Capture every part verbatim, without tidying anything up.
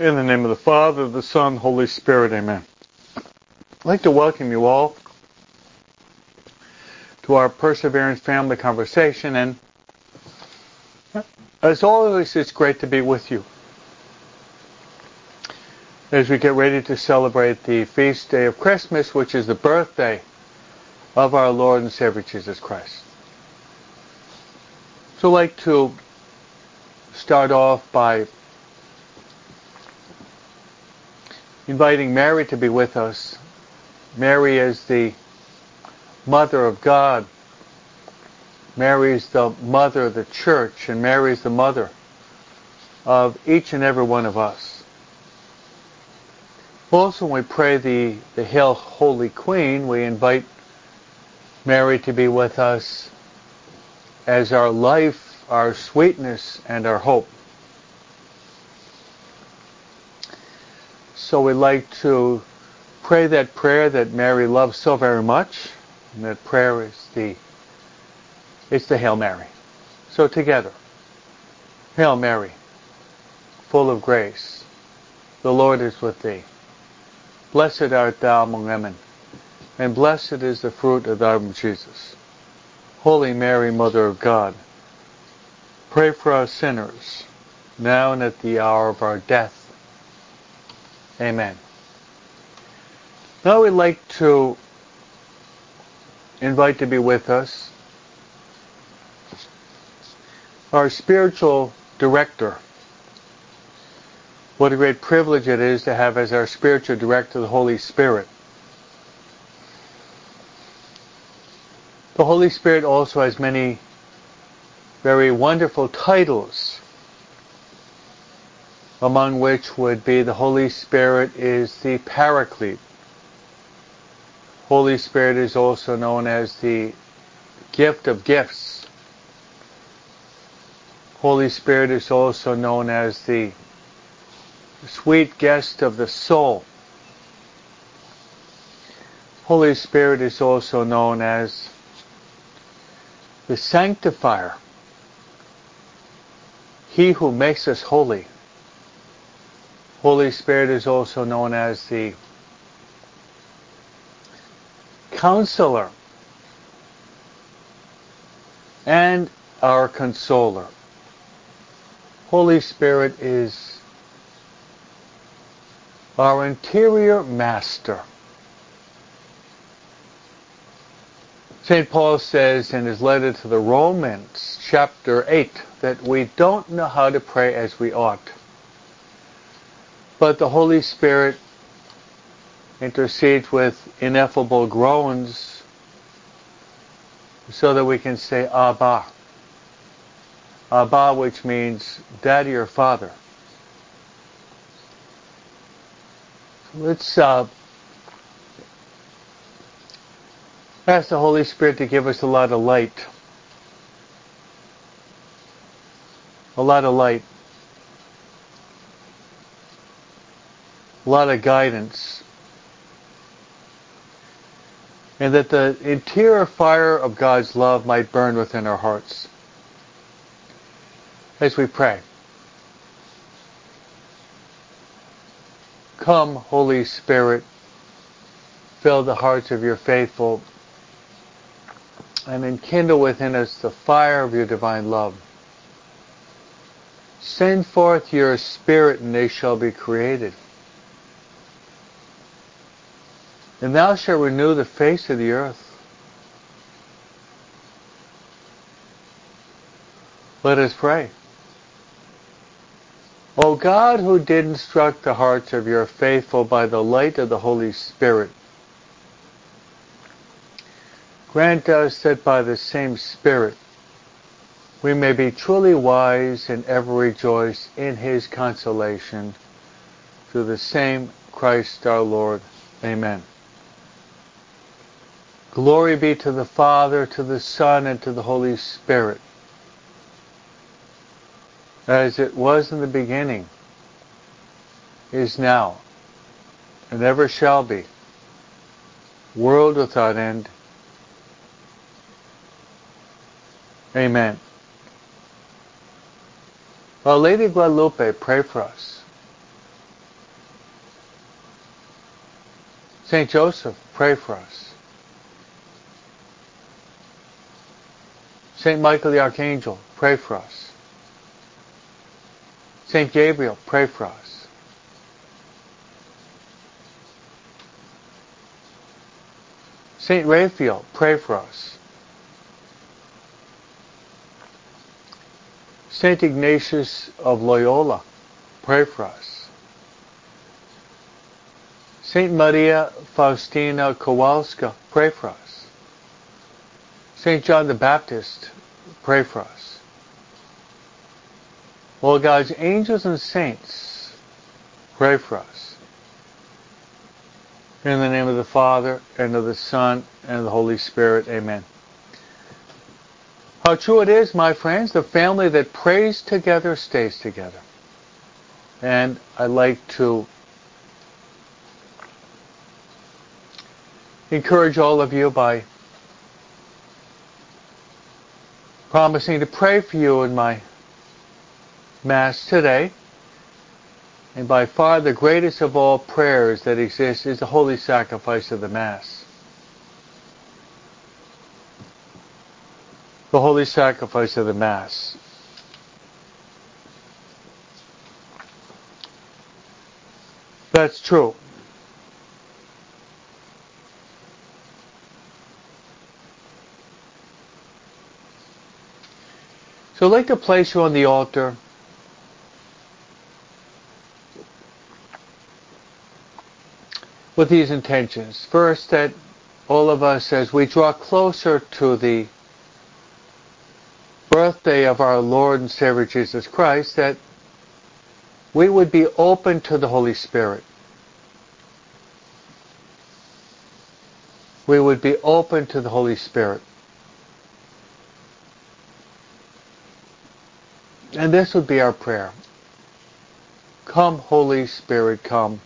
In the name of the Father, the Son, Holy Spirit, amen. I'd like to welcome you all to our Perseverance Family Conversation, and as always, it's great to be with you as we get ready to celebrate the feast day of Christmas, which is the birthday of our Lord and Savior Jesus Christ. So I'd like to start off by inviting Mary to be with us. Mary is the Mother of God. Mary is the Mother of the Church, and Mary is the Mother of each and every one of us. Also, when we pray the, the Hail Holy Queen, we invite Mary to be with us as our life, our sweetness, and our hope. So we like to pray that prayer that Mary loves so very much, and that prayer is the it's the Hail Mary. So together, Hail Mary, full of grace, the Lord is with thee. Blessed art thou among women, and blessed is the fruit of thy womb, Jesus. Holy Mary, Mother of God, pray for us sinners, now and at the hour of our death. Amen. Now we'd like to invite to be with us our spiritual director. What a great privilege it is to have as our spiritual director the Holy Spirit. The Holy Spirit also has many very wonderful titles, among which would be the Holy Spirit is the Paraclete. Holy Spirit is also known as the Gift of Gifts. Holy Spirit is also known as the Sweet Guest of the Soul. Holy Spirit is also known as the Sanctifier, He who makes us holy. Holy Spirit is also known as the Counselor and our Consoler. Holy Spirit is our interior master. Saint Paul says in his letter to the Romans, chapter eight, that we don't know how to pray as we ought. But the Holy Spirit intercedes with ineffable groans so that we can say Abba. Abba, which means Daddy or Father. Let's uh, ask the Holy Spirit to give us a lot of light. A lot of light. A lot of guidance, and that the interior fire of God's love might burn within our hearts as we pray. Come, Holy Spirit, fill the hearts of your faithful, and enkindle within us the fire of your divine love. Send forth your Spirit, and they shall be created. And thou shalt renew the face of the earth. Let us pray. O God, who did instruct the hearts of your faithful by the light of the Holy Spirit, grant us that by the same Spirit we may be truly wise and ever rejoice in His consolation. Through the same Christ our Lord. Amen. Glory be to the Father, to the Son, and to the Holy Spirit, as it was in the beginning, is now, and ever shall be, world without end. Amen. Our Lady Guadalupe, pray for us. Saint Joseph, pray for us. Saint Michael the Archangel, pray for us. Saint Gabriel, pray for us. Saint Raphael, pray for us. Saint Ignatius of Loyola, pray for us. Saint Maria Faustina Kowalska, pray for us. Saint John the Baptist, pray for us. Lord God's angels and saints, pray for us. In the name of the Father, and of the Son, and of the Holy Spirit, amen. How true it is, my friends, the family that prays together stays together. And I'd like to encourage all of you by promising to pray for you in my Mass today. And by far the greatest of all prayers that exists is the holy sacrifice of the Mass. The holy sacrifice of the Mass. That's true. So I'd like to place you on the altar. With these intentions. First, that all of us, as we draw closer to the birthday of our Lord and Savior Jesus Christ, that we would be open to the Holy Spirit. We would be open to the Holy Spirit. And this would be our prayer. Come, Holy Spirit, come.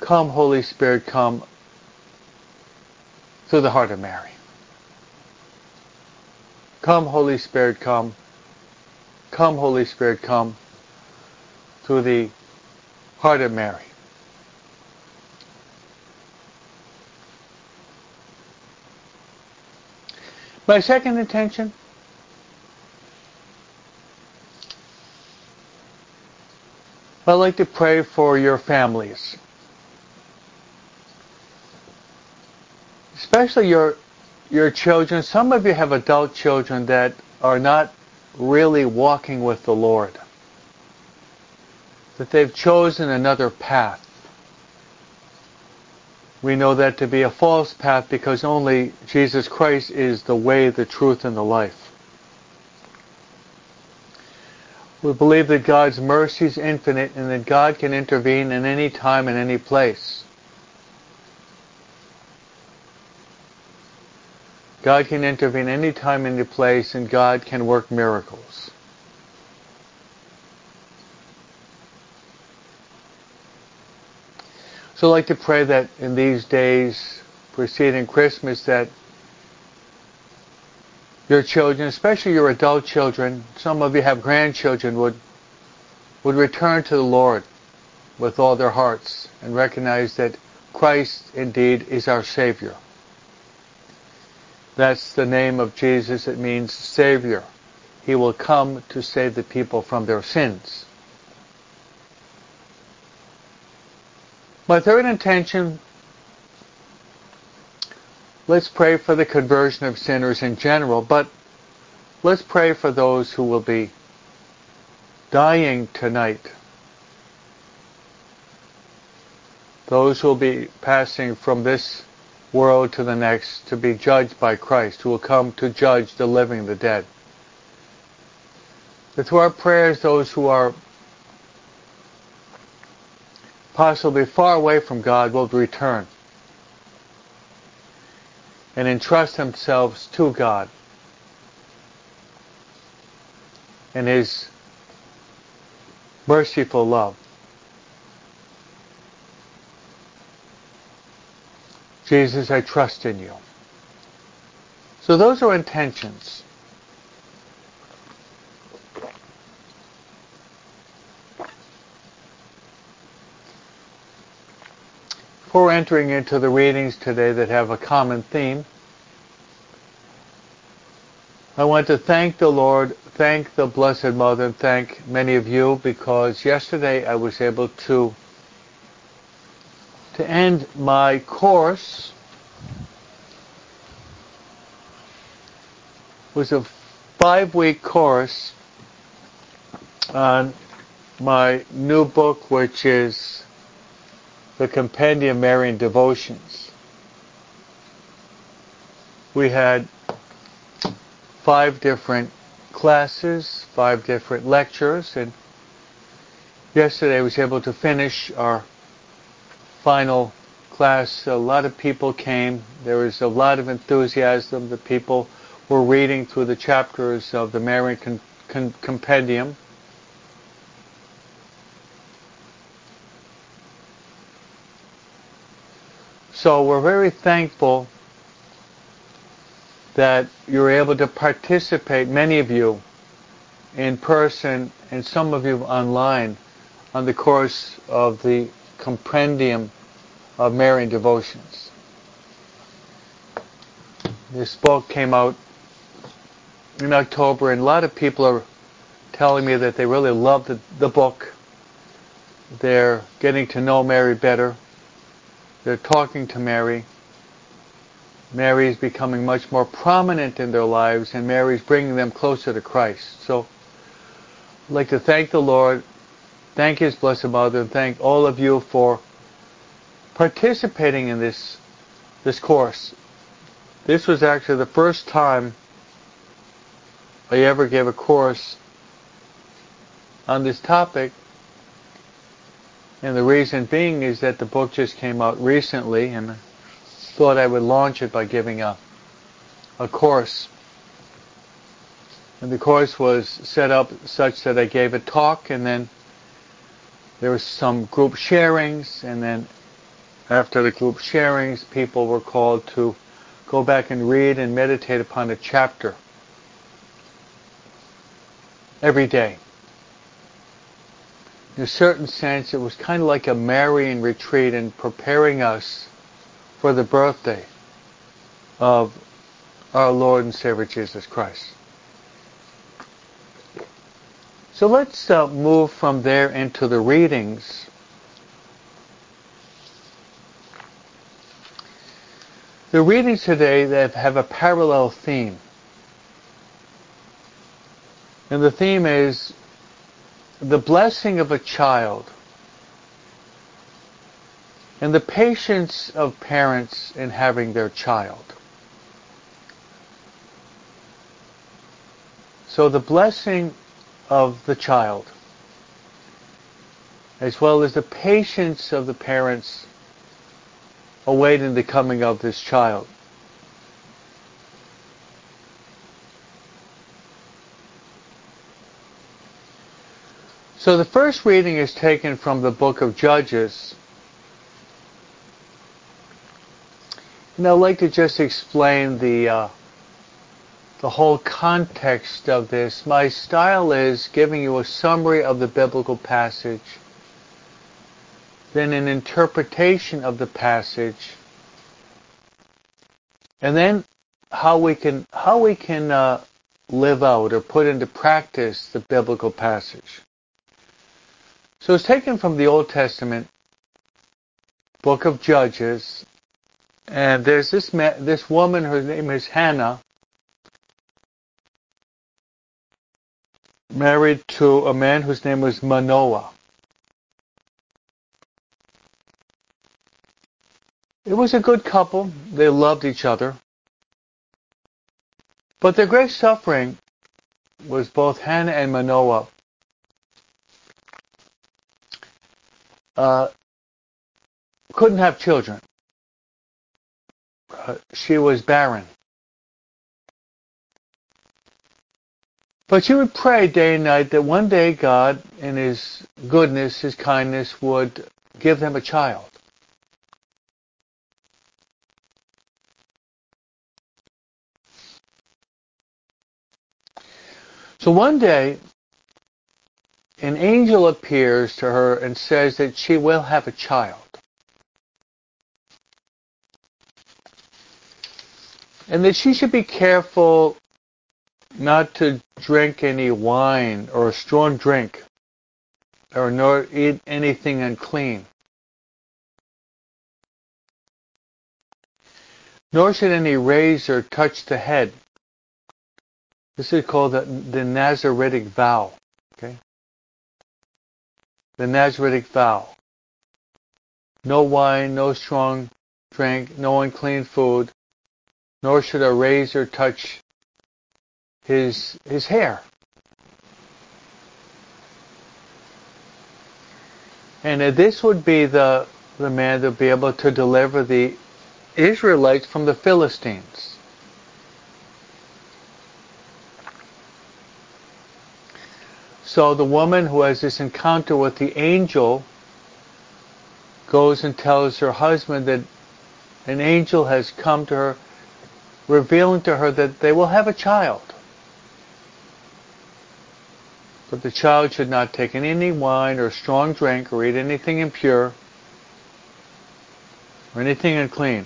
Come, Holy Spirit, come through the heart of Mary. Come, Holy Spirit, come. Come, Holy Spirit, come through the heart of Mary. My second intention I'd like to pray for your families. Especially your your children. Some of you have adult children that are not really walking with the Lord. That they've chosen another path. We know that to be a false path because only Jesus Christ is the way, the truth, and the life. We believe that God's mercy is infinite and that God can intervene in any time and any place. God can intervene any time, any place, and God can work miracles. So I'd like to pray that in these days preceding Christmas that your children, especially your adult children, some of you have grandchildren, would, would return to the Lord with all their hearts and recognize that Christ indeed is our Savior. That's the name of Jesus. It means Savior. He will come to save the people from their sins. My third intention, let's pray for the conversion of sinners in general, but let's pray for those who will be dying tonight. Those who will be passing from this world to the next to be judged by Christ, who will come to judge the living and the dead. That through our prayers, those who are possibly far away from God will return and entrust themselves to God and His merciful love. Jesus, I trust in you. So those are intentions. Before entering into the readings today that have a common theme, I want to thank the Lord, thank the Blessed Mother, and thank many of you, because yesterday I was able to to end my course. It was a five-week course on my new book, which is the Compendium Marian Devotions. We had five different classes, five different lectures, and yesterday I was able to finish our final class. A lot of people came. There was a lot of enthusiasm. The people were reading through the chapters of the Marian Con- Con- Compendium. So we're very thankful that you're able to participate, many of you, in person and some of you online, on the course of the Compendium of Marian Devotions. This book came out in October, and a lot of people are telling me that they really love the, the book. They're getting to know Mary better. They're talking to Mary. Mary is becoming much more prominent in their lives, and Mary is bringing them closer to Christ. So I'd like to thank the Lord, thank His Blessed Mother, and thank all of you for participating in this, this course. This was actually the first time I ever gave a course on this topic. And the reason being is that the book just came out recently, and I thought I would launch it by giving a, a course. And the course was set up such that I gave a talk, and then there was some group sharings, and then after the group sharings, people were called to go back and read and meditate upon a chapter every day. In a certain sense, it was kind of like a Marian retreat in preparing us for the birthday of our Lord and Savior Jesus Christ. So let's uh, move from there into the readings. The readings today that have a parallel theme. And the theme is the blessing of a child and the patience of parents in having their child. So the blessing of the child, as well as the patience of the parents awaiting the coming of this child. So the first reading is taken from the book of Judges. And I'd like to just explain the uh, the whole context of this. My style is giving you a summary of the biblical passage, then an interpretation of the passage, and then how we can how we can uh, live out or put into practice the biblical passage. So it's taken from the Old Testament book of Judges, and there's this ma- this woman, her name is Hannah, married to a man whose name was Manoah. It was a good couple. They loved each other. But their great suffering was both Hannah and Manoah. Uh, couldn't have children. Uh, she was barren. But she would pray day and night that one day God, in His goodness, His kindness, would give them a child. So one day, an angel appears to her and says that she will have a child. and that she should be careful not to drink any wine or a strong drink, or nor eat anything unclean. Nor should any raise or touch the head. This is called the, the Nazaritic vow. Okay? The Nazaritic vow. No wine, no strong drink, no unclean food, nor should a razor touch his his hair. And this would be the, the man that would be able to deliver the Israelites from the Philistines. So the woman who has this encounter with the angel goes and tells her husband that an angel has come to her, revealing to her that they will have a child. But the child should not take any wine or strong drink or eat anything impure or anything unclean.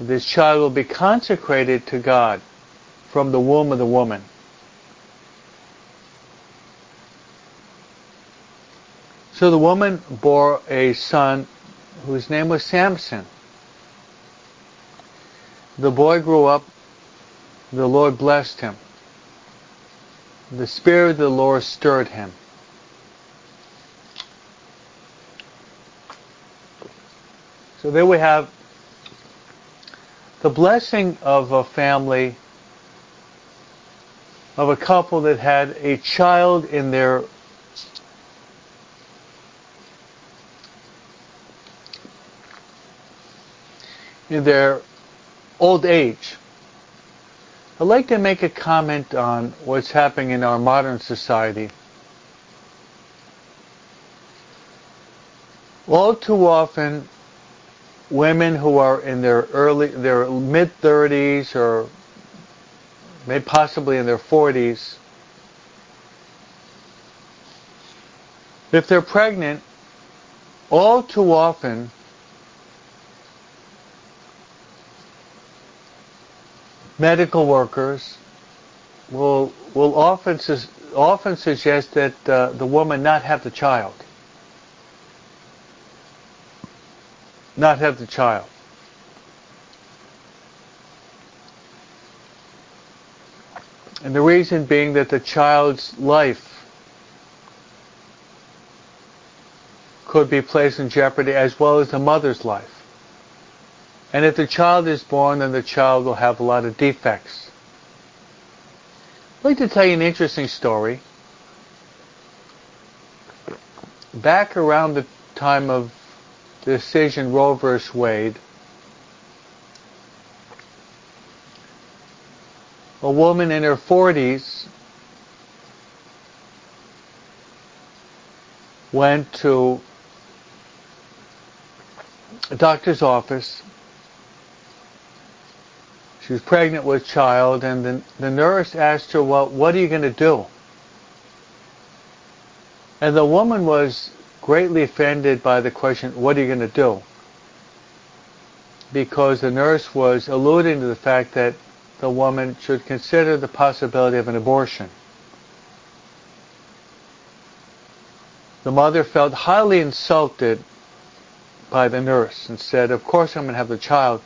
This child will be consecrated to God from the womb of the woman. So the woman bore a son whose name was Samson. The boy grew up. The Lord blessed him. The Spirit of the Lord stirred him. So there we have the blessing of a family, of a couple that had a child in their in their old age. I'd like to make a comment on what's happening in our modern society. All too often, women who are in their early, their mid-thirties or maybe possibly in their forties, if they're pregnant, all too often medical workers will will often su- often suggest that uh, the woman not have the child, not have the child. And the reason being that the child's life could be placed in jeopardy, as well as the mother's life. And if the child is born, then the child will have a lot of defects. I'd like to tell you an interesting story. Back around the time of the decision Roe versus. Wade, a woman in her forties went to a doctor's office. She was pregnant with child, and the, the nurse asked her, well, what are you going to do? And the woman was greatly offended by the question, what are you going to do? Because the nurse was alluding to the fact that the woman should consider the possibility of an abortion. The mother felt highly insulted by the nurse and said, of course I'm going to have the child.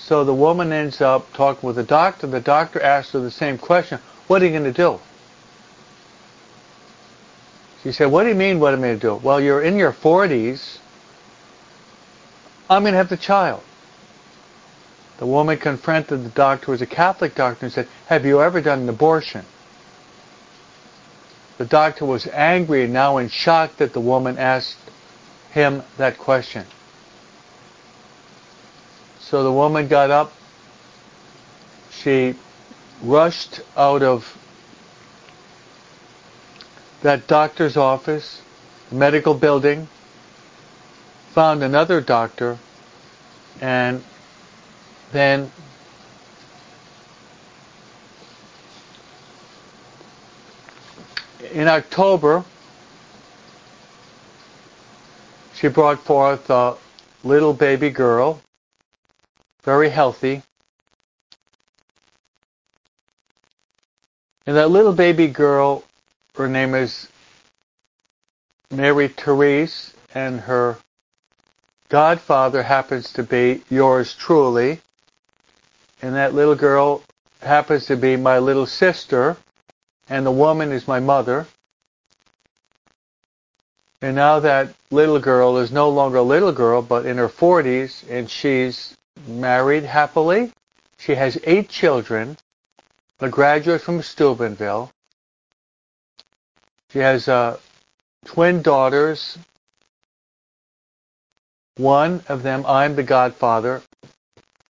So the woman ends up talking with the doctor. The doctor asks her the same question. What are you going to do? She said, what do you mean, what am I going to do? Well, you're in your forties. I'm going to have the child. The woman confronted the doctor, who was a Catholic doctor, and said, have you ever done an abortion? The doctor was angry and now in shock that the woman asked him that question. So the woman got up, she rushed out of that doctor's office, the medical building, found another doctor, and then in October, she brought forth a little baby girl very healthy. And that little baby girl, her name is Mary Therese, and her godfather happens to be yours truly. And that little girl happens to be my little sister, and the woman is my mother. And now that little girl is no longer a little girl, but in her forties, and she's married happily. She has eight children, a graduate from Steubenville. She has uh, twin daughters. One of them, I'm the godfather,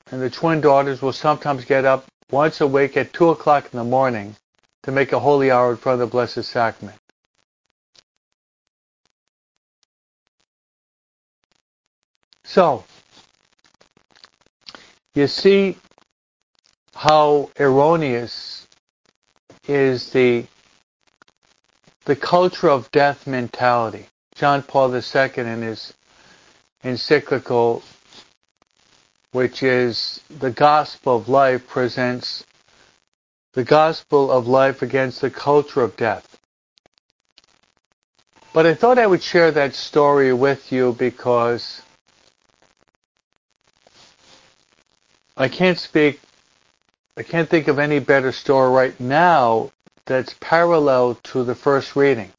and the twin daughters will sometimes get up once a week at two o'clock in the morning to make a holy hour in front of the Blessed Sacrament. So, you see how erroneous is the the culture of death mentality. John Paul the Second in his encyclical, which is the Gospel of Life, presents the Gospel of Life against the culture of death. But I thought I would share that story with you because I can't speak, I can't think of any better story right now that's parallel to the first reading.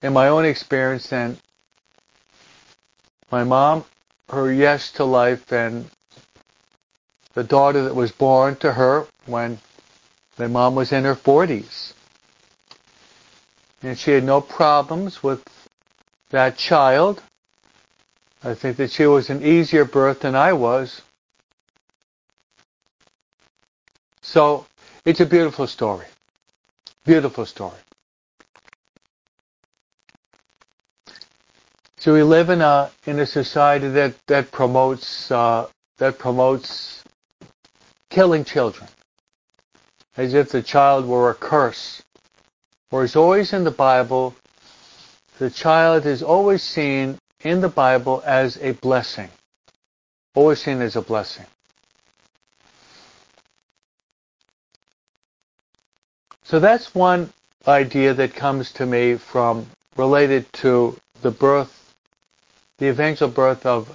In my own experience, then, my mom, her yes to life, and the daughter that was born to her when my mom was in her forties. And she had no problems with that child. I think that she was an easier birth than I was. So, it's a beautiful story. Beautiful story. So we live in a in a society that that promotes uh, that promotes killing children, as if the child were a curse. Whereas always in the Bible, the child is always seen in the Bible as a blessing, always seen as a blessing. So that's one idea that comes to me from related to the birth. The eventual birth of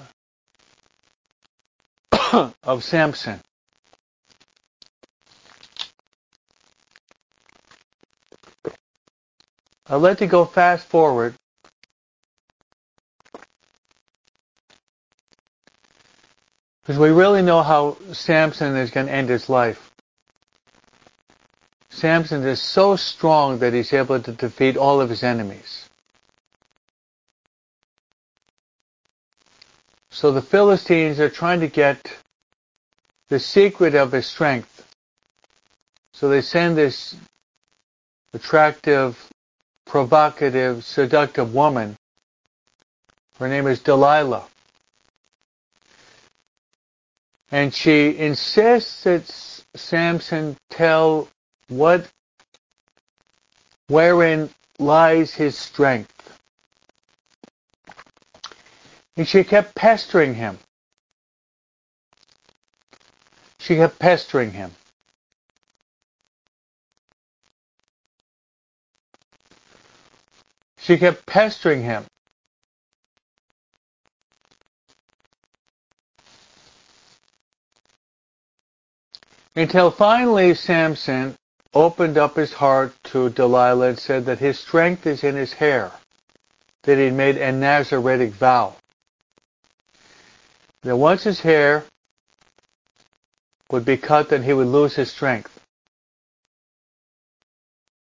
of Samson. I'd like to go fast forward because we really know how Samson is going to end his life. Samson is so strong that he's able to defeat all of his enemies. So the Philistines are trying to get the secret of his strength. So they send this attractive, provocative, seductive woman. Her name is Delilah. And she insists that Samson tell what, wherein lies his strength. And she kept pestering him. She kept pestering him. She kept pestering him. Until finally Samson opened up his heart to Delilah and said that his strength is in his hair, that he made a Nazaritic vow. That once his hair would be cut, then he would lose his strength.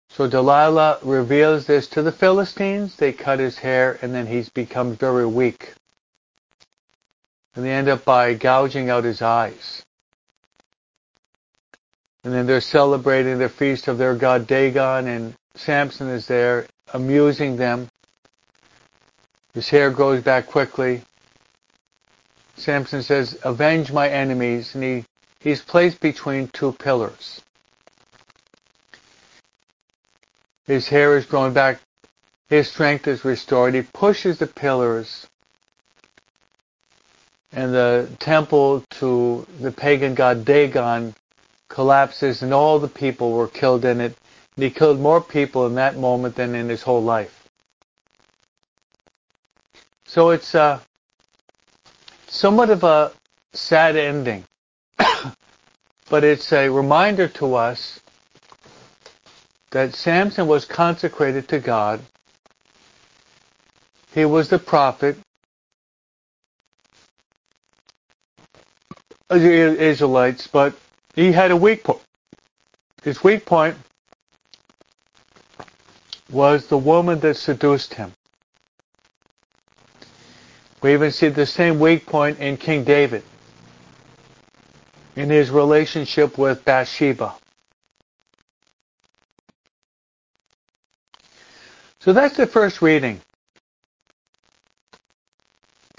So Delilah reveals this to the Philistines. They cut his hair, and then he's become very weak. And they end up by gouging out his eyes. And then they're celebrating the feast of their god Dagon, and Samson is there amusing them. His hair grows back quickly. Samson says, "Avenge my enemies," and he, he's placed between two pillars. His hair is growing back. His strength is restored. He pushes the pillars. and the temple to the pagan god Dagon collapses, and all the people were killed in it. And he killed more people in that moment than in his whole life. So it's uh, somewhat of a sad ending, but it's a reminder to us that Samson was consecrated to God. He was the prophet of the Israelites, but he had a weak point. His weak point was the woman that seduced him. We even see the same weak point in King David, in his relationship with Bathsheba. So that's the first reading.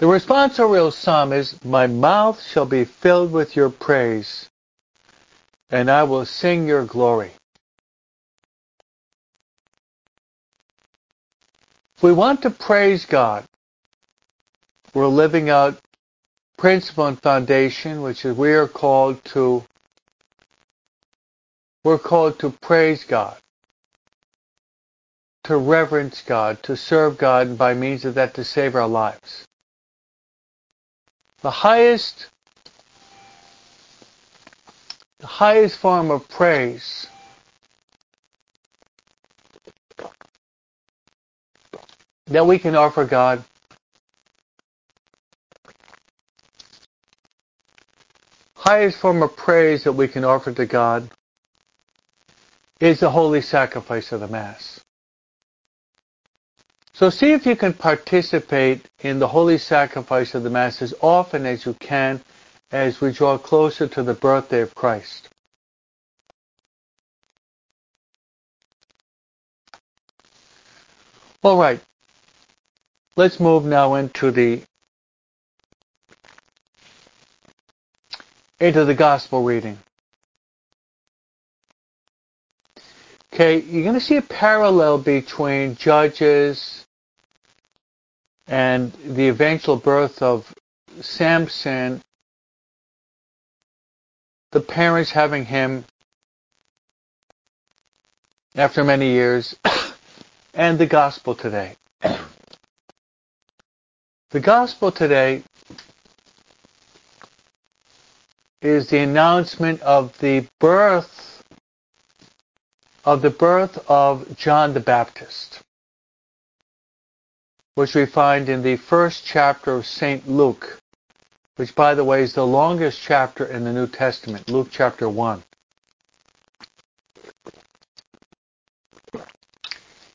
The responsorial psalm is, "My mouth shall be filled with your praise, and I will sing your glory." If we want to praise God, we're living out principle and foundation, which is we are called to, we're called to praise God, to reverence God, to serve God, and by means of that to save our lives. The highest, the highest form of praise that we can offer God highest form of praise that we can offer to God is the holy sacrifice of the Mass. So see if you can participate in the holy sacrifice of the Mass as often as you can as we draw closer to the birthday of Christ. All right. Let's move now into the into the Gospel reading. Okay, you're going to see a parallel between Judges and the eventual birth of Samson, the parents having him after many years, and the Gospel today. The Gospel today is the announcement of the birth of the birth of John the Baptist, which we find in the first chapter of Saint Luke, which, by the way, is the longest chapter in the New Testament, Luke chapter one.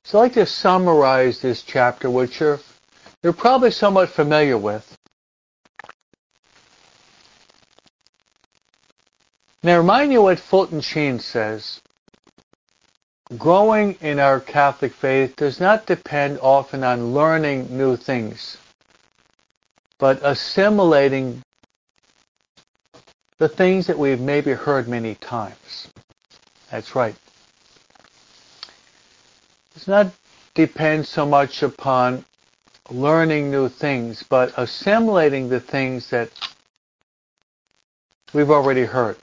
So I'd like to summarize this chapter, which you're, you're probably somewhat familiar with. Now, remind you what Fulton Sheen says. Growing in our Catholic faith does not depend often on learning new things, but assimilating the things that we've maybe heard many times. That's right. It does not depend so much upon learning new things, but assimilating the things that we've already heard.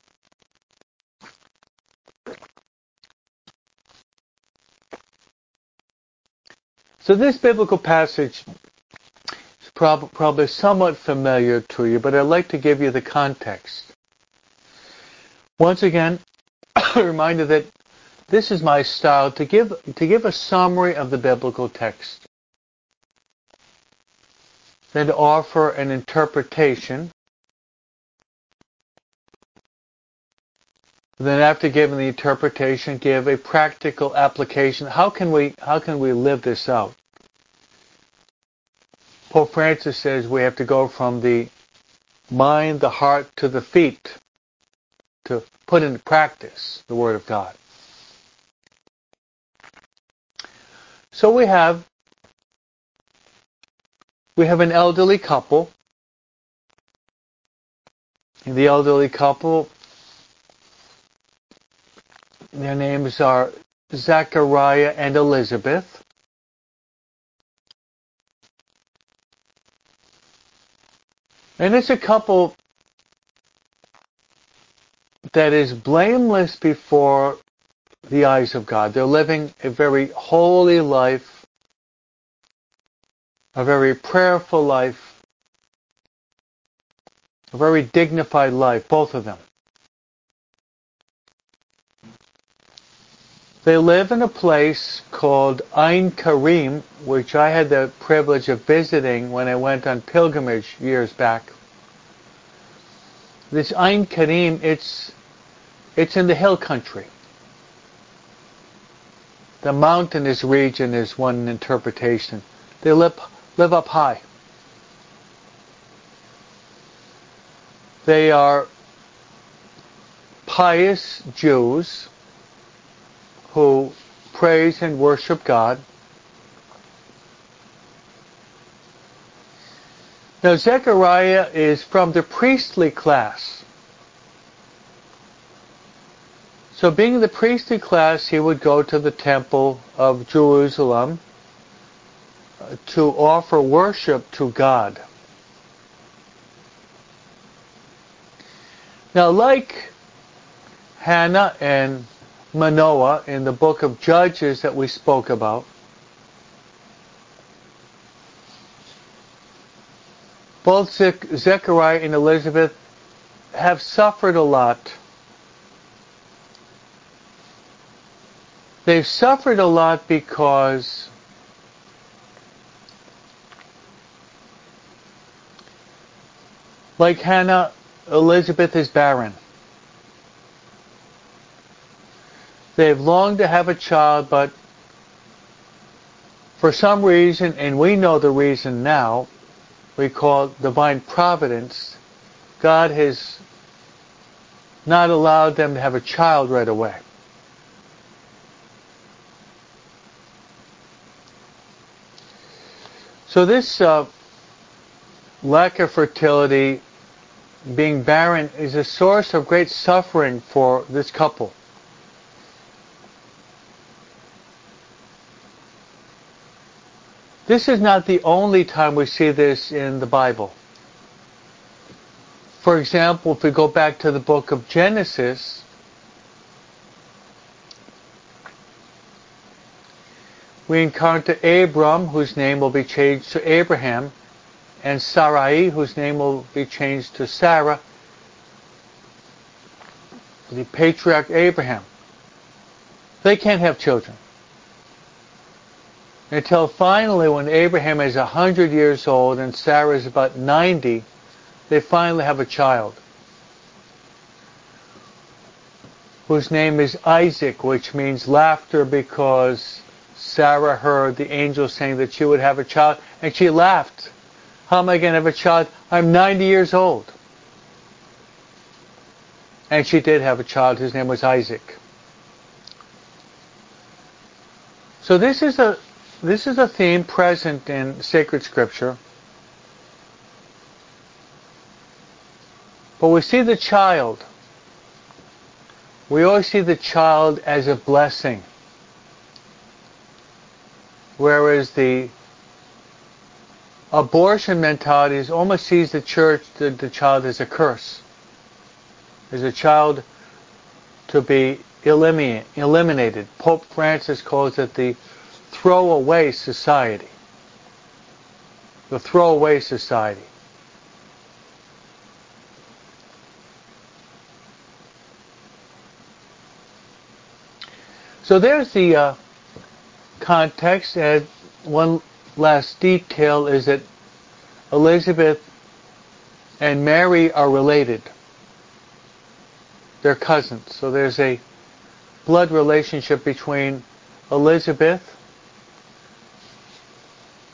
So this biblical passage is prob- probably somewhat familiar to you, but I'd like to give you the context. Once again, a reminder that this is my style, to give to give a summary of the biblical text, then to offer an interpretation, then after giving the interpretation, give a practical application. How can we how can we live this out? Pope Francis says we have to go from the mind, the heart, to the feet to put into practice the Word of God. So we have we have an elderly couple. And the elderly couple, their names are Zechariah and Elizabeth. And it's a couple that is blameless before the eyes of God. They're living a very holy life, a very prayerful life, a very dignified life, both of them. They live in a place called Ein Karem, which I had the privilege of visiting when I went on pilgrimage years back. This Ein Karem, it's it's in the hill country. The mountainous region is one interpretation. They live, live up high. They are pious Jews who praise and worship God. Now Zechariah is from the priestly class. So being in the priestly class, he would go to the temple of Jerusalem to offer worship to God. Now like Hannah and Manoah in the book of Judges that we spoke about, both Ze- Zechariah and Elizabeth have suffered a lot. They've suffered a lot because like Hannah, Elizabeth is barren. They've longed to have a child, but for some reason, and we know the reason now, we call it divine providence, God has not allowed them to have a child right away. So this uh, lack of fertility, being barren, is a source of great suffering for this couple. This is not the only time we see this in the Bible. For example, if we go back to the book of Genesis, we encounter Abram, whose name will be changed to Abraham, and Sarai, whose name will be changed to Sarah, the patriarch Abraham. They can't have children. Until finally, when Abraham is a hundred years old and Sarah is about ninety, they finally have a child, whose name is Isaac, which means laughter, because Sarah heard the angel saying that she would have a child, and she laughed. How am I going to have a child? I'm ninety years old. And she did have a child whose name was Isaac. So this is a This is a theme present in sacred scripture. But we see the child. We always see the child as a blessing, whereas the abortion mentality is almost sees the church, the, the child as a curse, as a child to be eliminate, eliminated. Pope Francis calls it the throwaway society. The throwaway society. So there's the uh, context, and one last detail is that Elizabeth and Mary are related. They're cousins. So there's a blood relationship between Elizabeth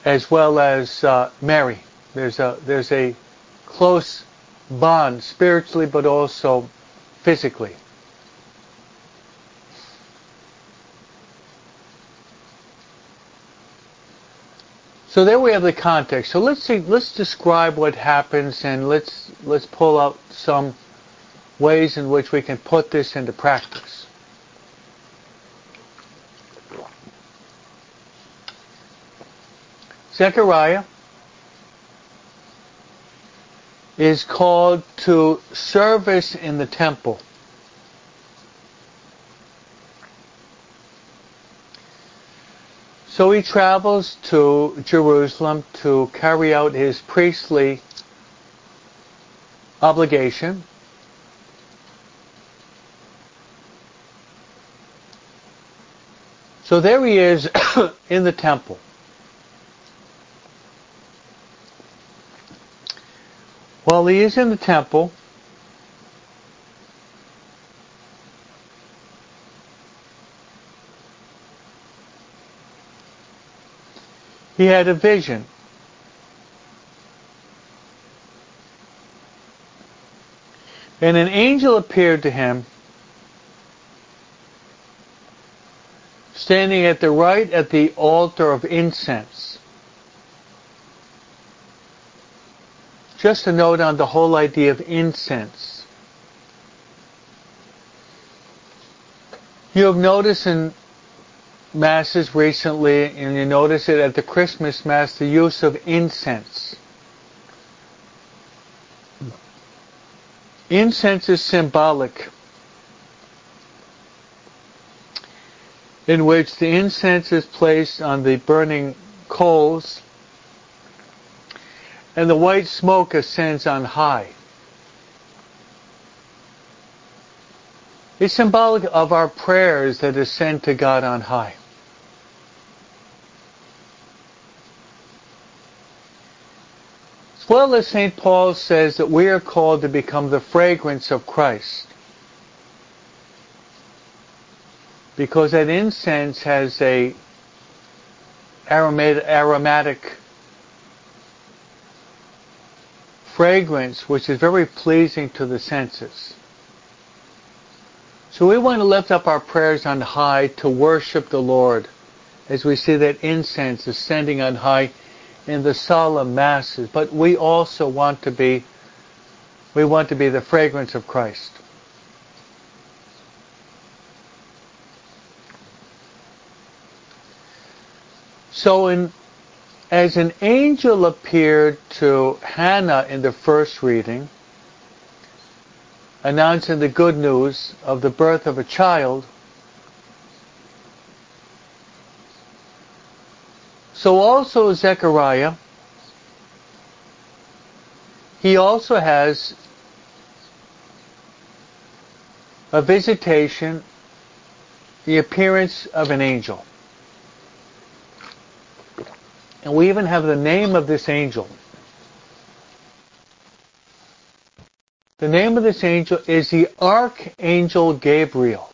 as well as uh, Mary. There's a there's a close bond spiritually, but also physically. So there we have the context. So let's see. Let's describe what happens, and let's let's pull out some ways in which we can put this into practice. Zechariah is called to service in the temple. So he travels to Jerusalem to carry out his priestly obligation. So there he is in the temple. While he is in the temple, he had a vision. And an angel appeared to him, standing at the right at the altar of incense. Just a note on the whole idea of incense. You have noticed in Masses recently, and you notice it at the Christmas Mass, the use of incense. Incense is symbolic, in which the incense is placed on the burning coals and the white smoke ascends on high. It's symbolic of our prayers that ascend to God on high. As well as Saint Paul says that we are called to become the fragrance of Christ, because that incense has a aromatic fragrance which is very pleasing to the senses. So we want to lift up our prayers on high to worship the Lord as we see that incense ascending on high in the solemn masses. But we also want to be, we want to be the fragrance of Christ. So in, as an angel appeared to Hannah in the first reading, announcing the good news of the birth of a child, so also Zechariah, he also has a visitation, the appearance of an angel. And we even have the name of this angel. The name of this angel is the Archangel Gabriel.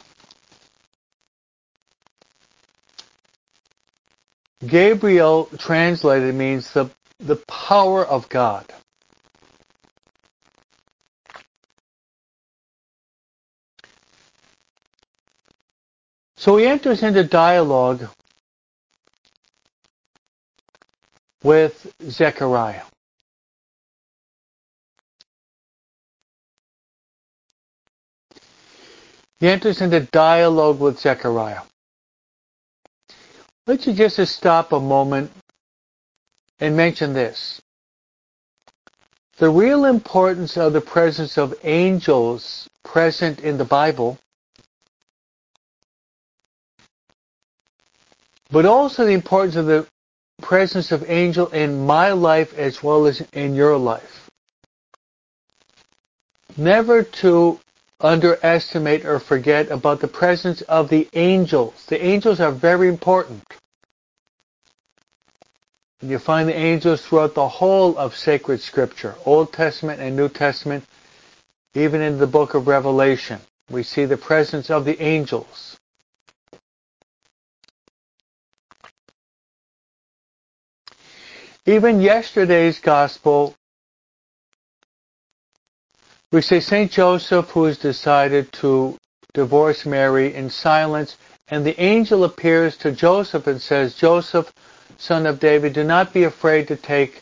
Gabriel, translated, means the, the power of God. So he enters into dialogue with Zechariah. He enters into dialogue with Zechariah. Let you just stop a moment and mention this. The real importance of the presence of angels present in the Bible, but also the importance of the presence of angel in my life as well as in your life. Never to underestimate or forget about the presence of the angels. The angels are very important. And you find the angels throughout the whole of sacred scripture, Old Testament and New Testament, even in the book of Revelation. We see the presence of the angels. Even yesterday's gospel, we see Saint Joseph, who has decided to divorce Mary in silence, and the angel appears to Joseph and says, "Joseph, son of David, do not be afraid to take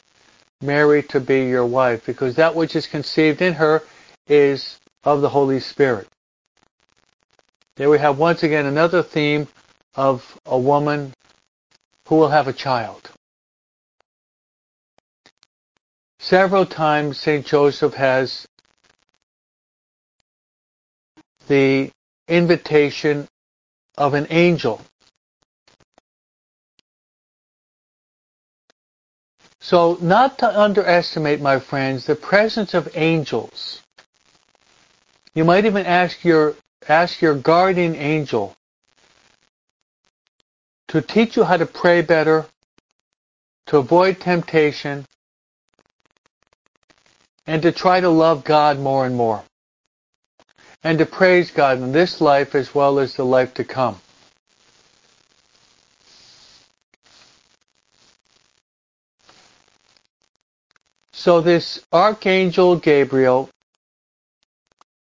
Mary to be your wife, because that which is conceived in her is of the Holy Spirit." There we have once again another theme of a woman who will have a child. Several times Saint Joseph has the invitation of an angel. So not to underestimate, my friends, the presence of angels. You might even ask your ask your guardian angel to teach you how to pray better, to avoid temptation, and to try to love God more and more, and to praise God in this life as well as the life to come. So this Archangel Gabriel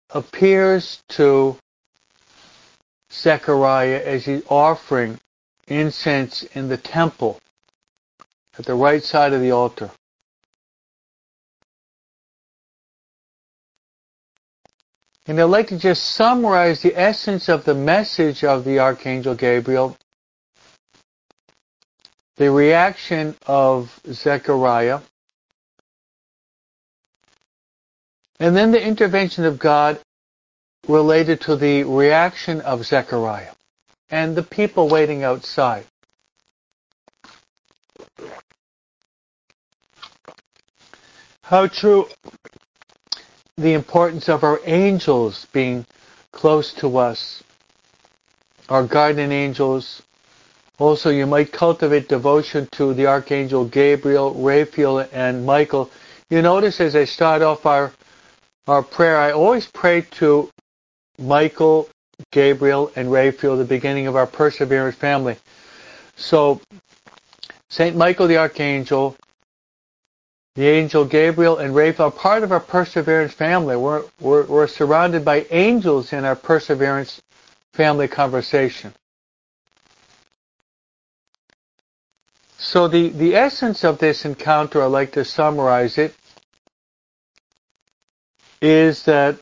appears to Zechariah as he's offering incense in the temple at the right side of the altar. And I'd like to just summarize the essence of the message of the Archangel Gabriel, the reaction of Zechariah, and then the intervention of God related to the reaction of Zechariah and the people waiting outside. How true the importance of our angels being close to us, our guardian angels. Also, you might cultivate devotion to the Archangel Gabriel, Raphael, and Michael. You notice as I start off our Our prayer, I always pray to Michael, Gabriel, and Raphael, the beginning of our Perseverance family. So, Saint Michael the Archangel, the Angel Gabriel, and Raphael are part of our Perseverance family. We're, we're, we're surrounded by angels in our Perseverance family conversation. So the, the essence of this encounter, I'd like to summarize it, is that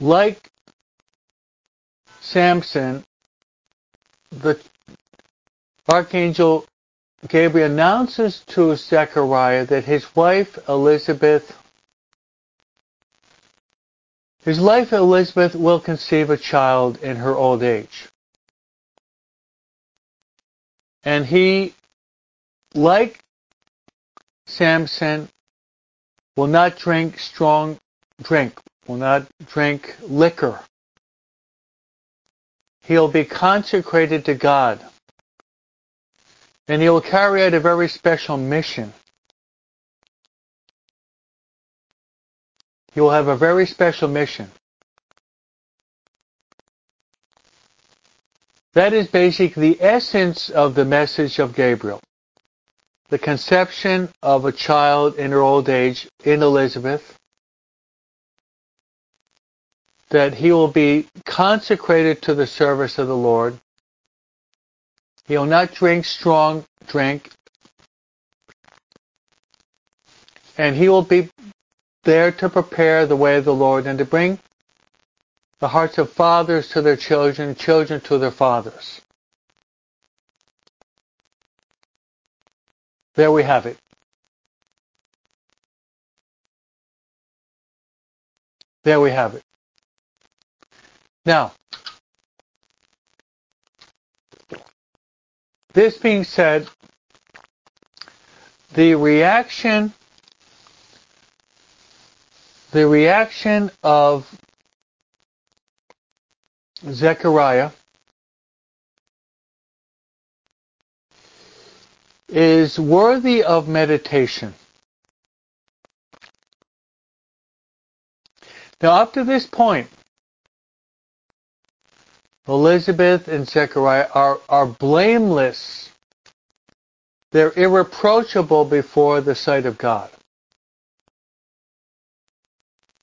like Samson, the Archangel Gabriel announces to Zechariah that his wife Elizabeth, his wife Elizabeth will conceive a child in her old age. And he, like Samson, will not drink strong drink, will not drink liquor. He'll be consecrated to God. And he will carry out a very special mission. He will have a very special mission. That is basically the essence of the message of Gabriel. The conception of a child in her old age in Elizabeth, that he will be consecrated to the service of the Lord. He will not drink strong drink. And he will be there to prepare the way of the Lord and to bring the hearts of fathers to their children, children to their fathers. There we have it. There we have it. Now, this being said, the reaction, the reaction of Zechariah is worthy of meditation. Now, up to this point, Elizabeth and Zechariah are, are blameless. They're irreproachable before the sight of God.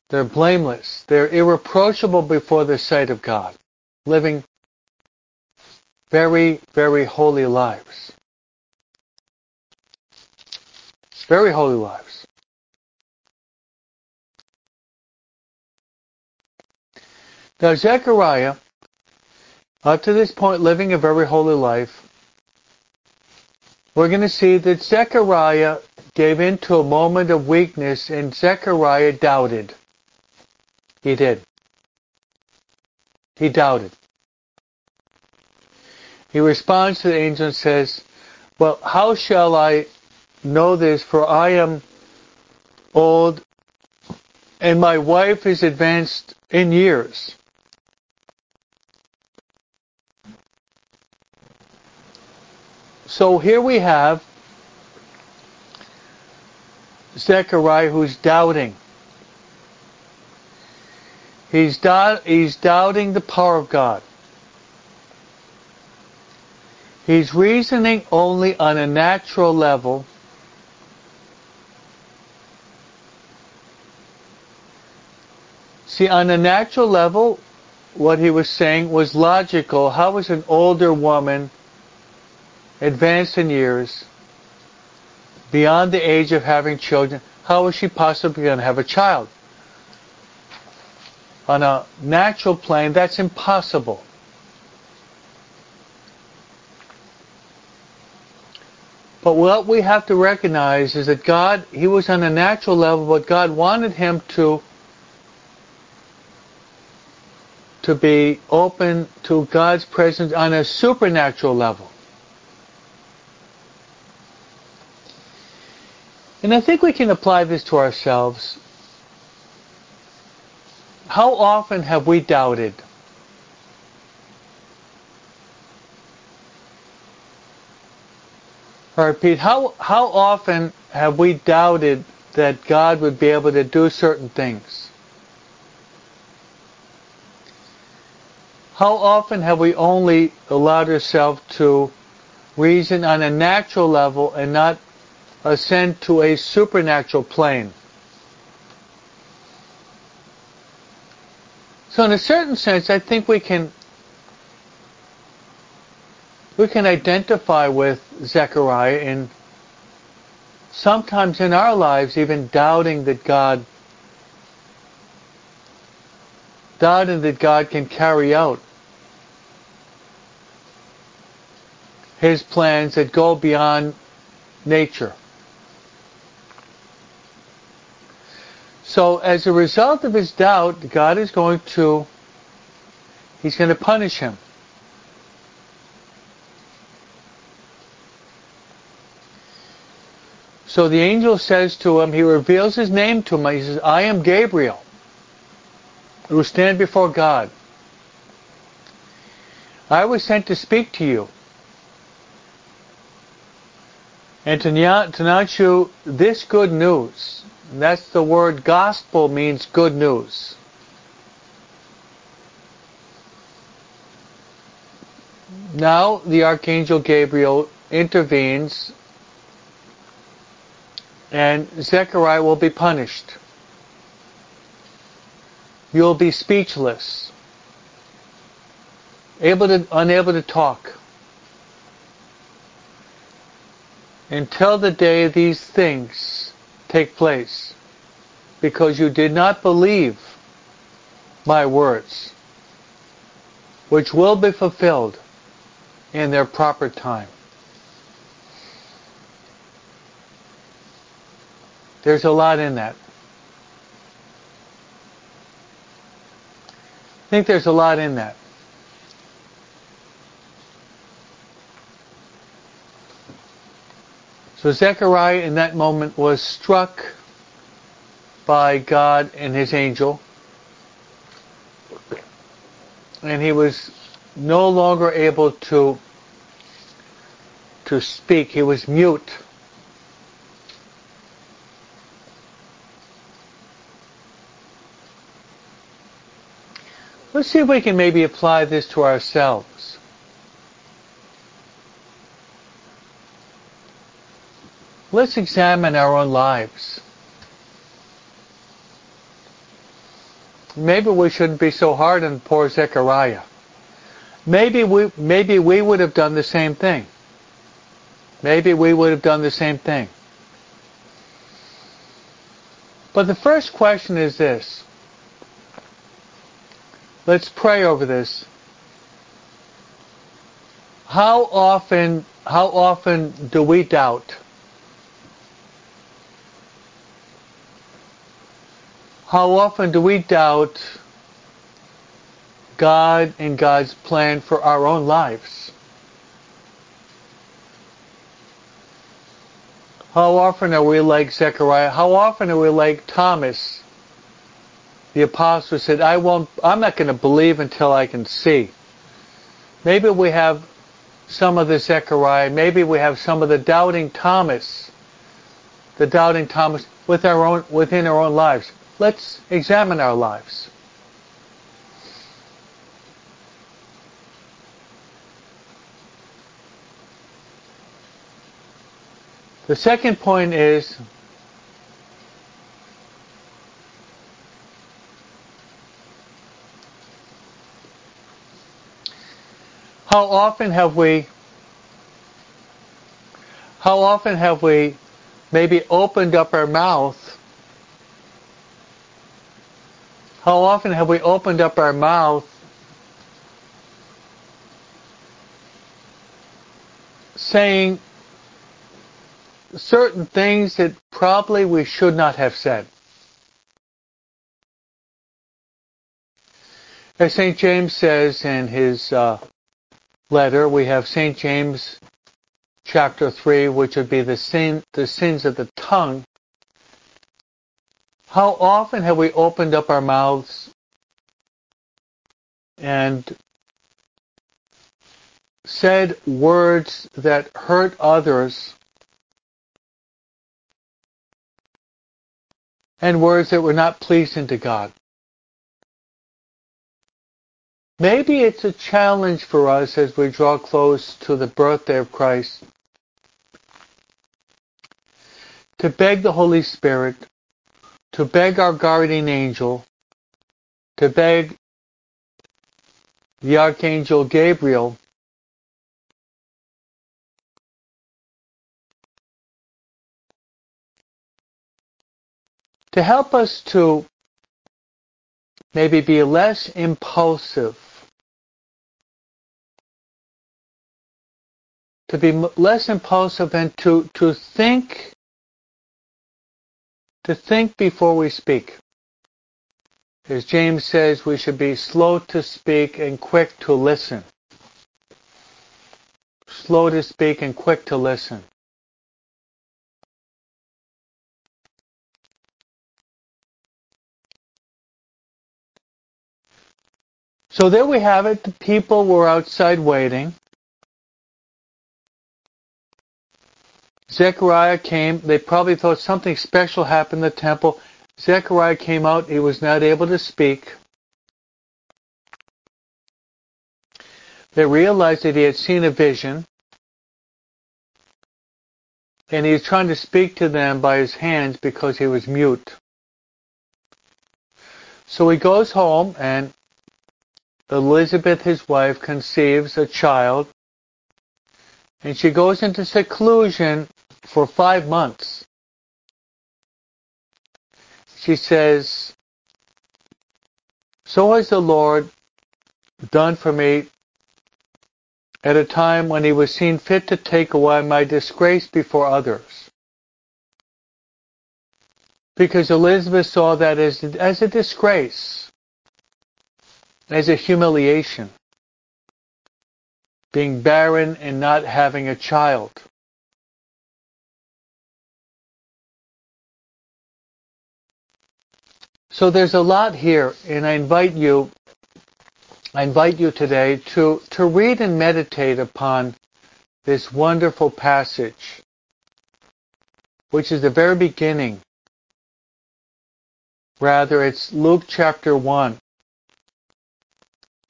They're blameless. They're irreproachable before the sight of God, living very, very holy lives. Very holy lives. Now Zechariah, up to this point living a very holy life, we're going to see that Zechariah gave in to a moment of weakness, and Zechariah doubted. He did. He doubted. He responds to the angel and says, well, how shall I know this? For I am old, and my wife is advanced in years. So here we have Zechariah who's doubting. He's, doubt, he's doubting the power of God. He's reasoning only on a natural level. See, on a natural level, what he was saying was logical. How is an older woman, advanced in years, beyond the age of having children, how is she possibly going to have a child? On a natural plane, that's impossible. But what we have to recognize is that God, he was on a natural level, but God wanted him to to be open to God's presence on a supernatural level. And I think we can apply this to ourselves. How often have we doubted? I repeat, how, how often have we doubted that God would be able to do certain things? How often have we only allowed ourselves to reason on a natural level and not ascend to a supernatural plane? So in a certain sense, I think we can we can identify with Zechariah, and sometimes in our lives even doubting that God doubting that God can carry out his plans that go beyond nature. So as a result of his doubt, God is going to he's going to punish him. So the angel says to him, he reveals his name to him. He says, I am Gabriel, who stand before God. I was sent to speak to you and to announce you this good news. And that's the word gospel, means good news. Now the Archangel Gabriel intervenes, and Zechariah will be punished. You'll be speechless, able to, unable to talk, until the day these things take place, because you did not believe my words, which will be fulfilled in their proper time. There's a lot in that. I think there's a lot in that. So Zechariah in that moment was struck by God and his angel, and he was no longer able to to speak. He was mute. Let's see if we can maybe apply this to ourselves. Let's examine our own lives. Maybe we shouldn't be so hard on poor Zechariah. Maybe we, maybe we would have done the same thing. Maybe we would have done the same thing. But the first question is this. Let's pray over this. how often how often do we doubt? How often do we doubt God and God's plan for our own lives? How often are we like Zechariah? How often are we like Thomas, the apostle, who said, I won't, I'm not going to believe until I can see. Maybe we have some of the Zechariah, maybe we have some of the doubting Thomas, the doubting Thomas with our own, within our own lives. Let's examine our lives. The second point is how often have we how often have we maybe opened up our mouth how often have we opened up our mouth saying certain things that probably we should not have said. As Saint James says in his uh, letter, we have Saint James chapter three, which would be the sin, the sins of the tongue. How often have we opened up our mouths and said words that hurt others, and words that were not pleasing to God? Maybe it's a challenge for us as we draw close to the birthday of Christ to beg the Holy Spirit, to beg our guardian angel, to beg the Archangel Gabriel to help us to maybe be less impulsive, to be less impulsive and to, to think, to think before we speak. As James says, we should be slow to speak and quick to listen. Slow to speak and quick to listen. So there we have it. The people were outside waiting. Zechariah came. They probably thought something special happened in the temple. Zechariah came out. He was not able to speak. They realized that he had seen a vision. And he was trying to speak to them by his hands because he was mute. So he goes home and Elizabeth, his wife, conceives a child, and she goes into seclusion for five months. She says, so has the Lord done for me at a time when he was seen fit to take away my disgrace before others. Because Elizabeth saw that as, as a disgrace, as a humiliation, being barren and not having a child. So there's a lot here, and I invite you, I invite you today to, to read and meditate upon this wonderful passage, which is the very beginning. Rather, it's Luke chapter one.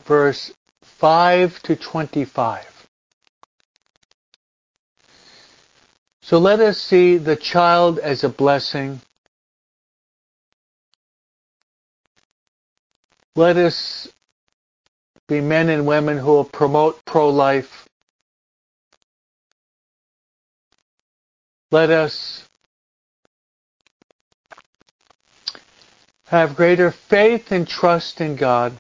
Verse five to twenty-five. So let us see the child as a blessing. Let us be men and women who will promote pro-life. Let us have greater faith and trust in God.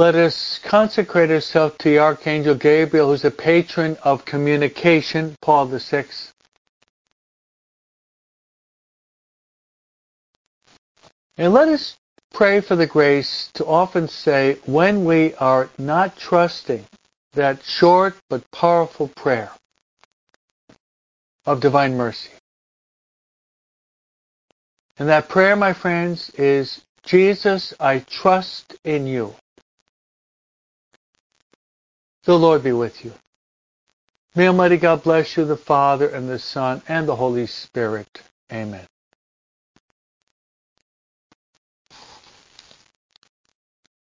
Let us consecrate ourselves to the Archangel Gabriel, who is the patron of communication, Paul the Sixth. And let us pray for the grace to often say, when we are not trusting, that short but powerful prayer of divine mercy. And that prayer, my friends, is, Jesus, I trust in you. The Lord be with you. May Almighty God bless you, the Father, and the Son, and the Holy Spirit. Amen.